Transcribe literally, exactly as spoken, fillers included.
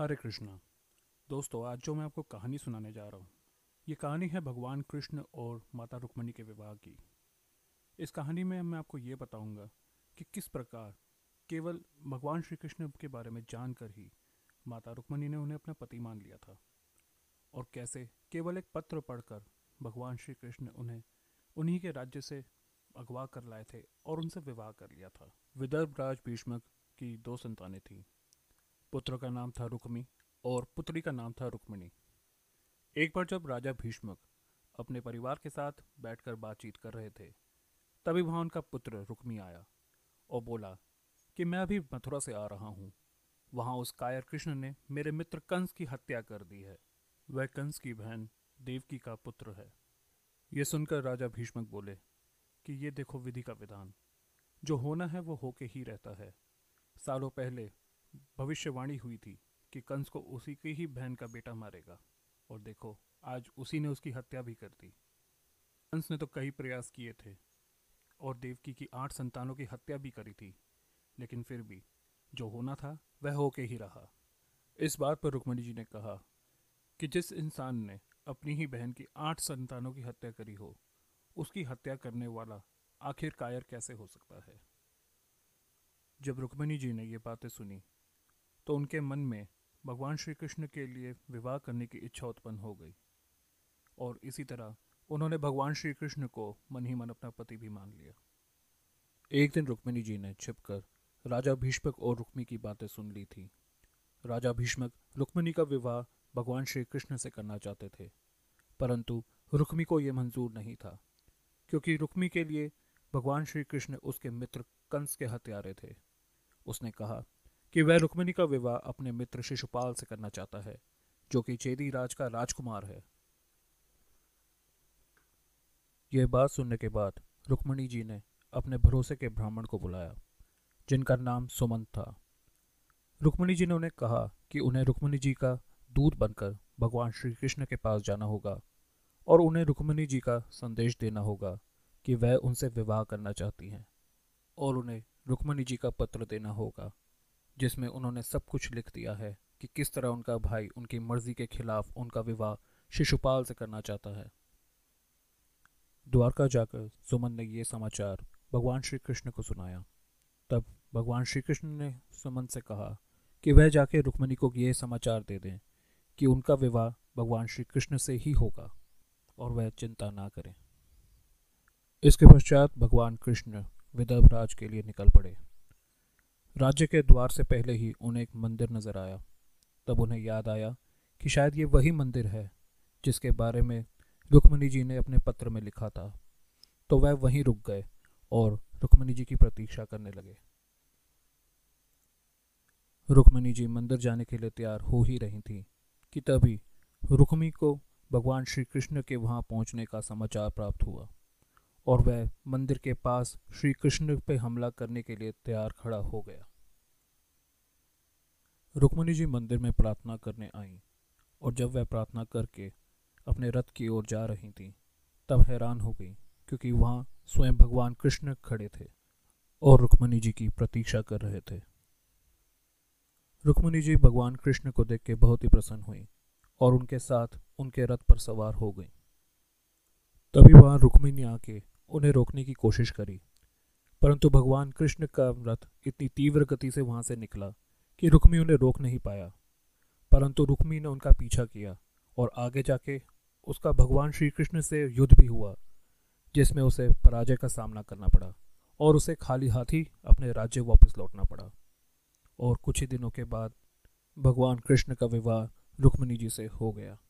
हरे कृष्णा दोस्तों, आज जो मैं आपको कहानी सुनाने जा रहा हूँ, ये कहानी है भगवान कृष्ण और माता रुक्मिणी के विवाह की। इस कहानी में मैं आपको ये बताऊंगा कि किस प्रकार केवल भगवान श्री कृष्ण के बारे में जानकर ही माता रुक्मिणी ने उन्हें अपना पति मान लिया था और कैसे केवल एक पत्र पढ़कर भगवान श्री कृष्ण उन्हें उन्हीं के राज्य से अगवा कर लाए थे और उनसे विवाह कर लिया था। विदर्भ राज भीष्मक की दो संतानें थीं। पुत्र का नाम था रुक्मी और पुत्री का नाम था रुक्मिणी। एक बार जब राजा भीष्मक अपने परिवार के साथ बैठकर बातचीत कर रहे थे, तभी वहाँ उनका पुत्र रुक्मी आया और बोला कि मैं अभी मथुरा से आ रहा हूँ। वहाँ उस कायर कृष्ण ने मेरे मित्र कंस की हत्या कर दी है। वह कंस की बहन देवकी का पुत्र है। यह सुनकर राजा भीष्मक बोले कि ये देखो विधि का विधान, जो होना है वो होके ही रहता है। सालों पहले भविष्यवाणी हुई थी कि कंस को उसी की ही बहन का बेटा मारेगा और देखो आज उसी ने उसकी हत्या भी कर दी। कंस ने तो कई प्रयास किए थे और देवकी की आठ संतानों की हत्या भी करी थी, लेकिन फिर भी जो होना था वह होके ही रहा। इस बात पर रुक्मिणी जी ने कहा कि जिस इंसान ने अपनी ही बहन की आठ संतानों की हत्या करी हो, उसकी हत्या करने वाला आखिर कायर कैसे हो सकता है। जब रुक्मिणी जी ने ये बातें सुनी तो उनके मन में भगवान श्री कृष्ण के लिए विवाह करने की इच्छा उत्पन्न हो गई और इसी तरह उन्होंने भगवान श्री कृष्ण को मन ही मन अपना पति भी मान लिया। एक दिन रुक्मिणी जी ने छिपकर राजा भीष्मक और रुक्मी की बातें सुन ली थी। राजा भीष्मक रुक्मिणी का विवाह भगवान श्री कृष्ण से करना चाहते थे, परंतु रुक्मी को ये मंजूर नहीं था, क्योंकि रुक्मी के लिए भगवान श्री कृष्ण उसके मित्र कंस के हत्यारे थे। उसने कहा कि वह रुक्मिणी का विवाह अपने मित्र शिशुपाल से करना चाहता है, जो कि चेदी राज का राजकुमार है। यह बात सुनने के बाद रुक्मिणी जी ने अपने भरोसे के ब्राह्मण को बुलाया, जिनका नाम सुमंत था। रुक्मिणी जी ने उन्हें कहा कि उन्हें रुक्मिणी जी का दूत बनकर भगवान श्री कृष्ण के पास जाना होगा और उन्हें रुक्मिणी जी का संदेश देना होगा कि वह उनसे विवाह करना चाहती हैं और उन्हें रुक्मिणी जी का पत्र देना होगा, जिसमें उन्होंने सब कुछ लिख दिया है कि किस तरह उनका भाई उनकी मर्जी के खिलाफ उनका विवाह शिशुपाल से करना चाहता है। द्वारका जाकर सुमन ने ये समाचार भगवान श्री कृष्ण को सुनाया। तब भगवान श्री कृष्ण ने सुमन से कहा कि वह जाके रुक्मिणी को ये समाचार दे दें कि उनका विवाह भगवान श्री कृष्ण से ही होगा और वह चिंता ना करें। इसके पश्चात भगवान कृष्ण विदर्भ राज के लिए निकल पड़े। राज्य के द्वार से पहले ही उन्हें एक मंदिर नजर आया। तब उन्हें याद आया कि शायद ये वही मंदिर है जिसके बारे में रुक्मिणी जी ने अपने पत्र में लिखा था, तो वह वहीं रुक गए और रुक्मिणी जी की प्रतीक्षा करने लगे। रुक्मिणी जी मंदिर जाने के लिए तैयार हो ही रही थी कि तभी रुक्मी को भगवान श्री कृष्ण के वहाँ पहुँचने का समाचार प्राप्त हुआ और वह मंदिर के पास श्री कृष्ण पर हमला करने के लिए तैयार खड़ा हो गया। रुक्मिणी जी मंदिर में प्रार्थना करने आईं और जब वह प्रार्थना करके अपने रथ की ओर जा रही थीं, तब हैरान हो गई, क्योंकि वहाँ स्वयं भगवान कृष्ण खड़े थे और रुक्मिणी जी की प्रतीक्षा कर रहे थे। रुक्मिणी जी भगवान कृष्ण को देख के बहुत ही प्रसन्न हुई और उनके साथ उनके रथ पर सवार हो गई। तभी वहाँ रुक्मिणी आके उन्हें रोकने की कोशिश करी, परंतु भगवान कृष्ण का रथ इतनी तीव्र गति से वहाँ से निकला कि रुक्मी उन्हें रोक नहीं पाया, परंतु रुक्मी ने उनका पीछा किया और आगे जाके उसका भगवान श्री कृष्ण से युद्ध भी हुआ, जिसमें उसे पराजय का सामना करना पड़ा और उसे खाली हाथ ही अपने राज्य वापस लौटना पड़ा। और कुछ ही दिनों के बाद भगवान कृष्ण का विवाह रुक्मिणी जी से हो गया।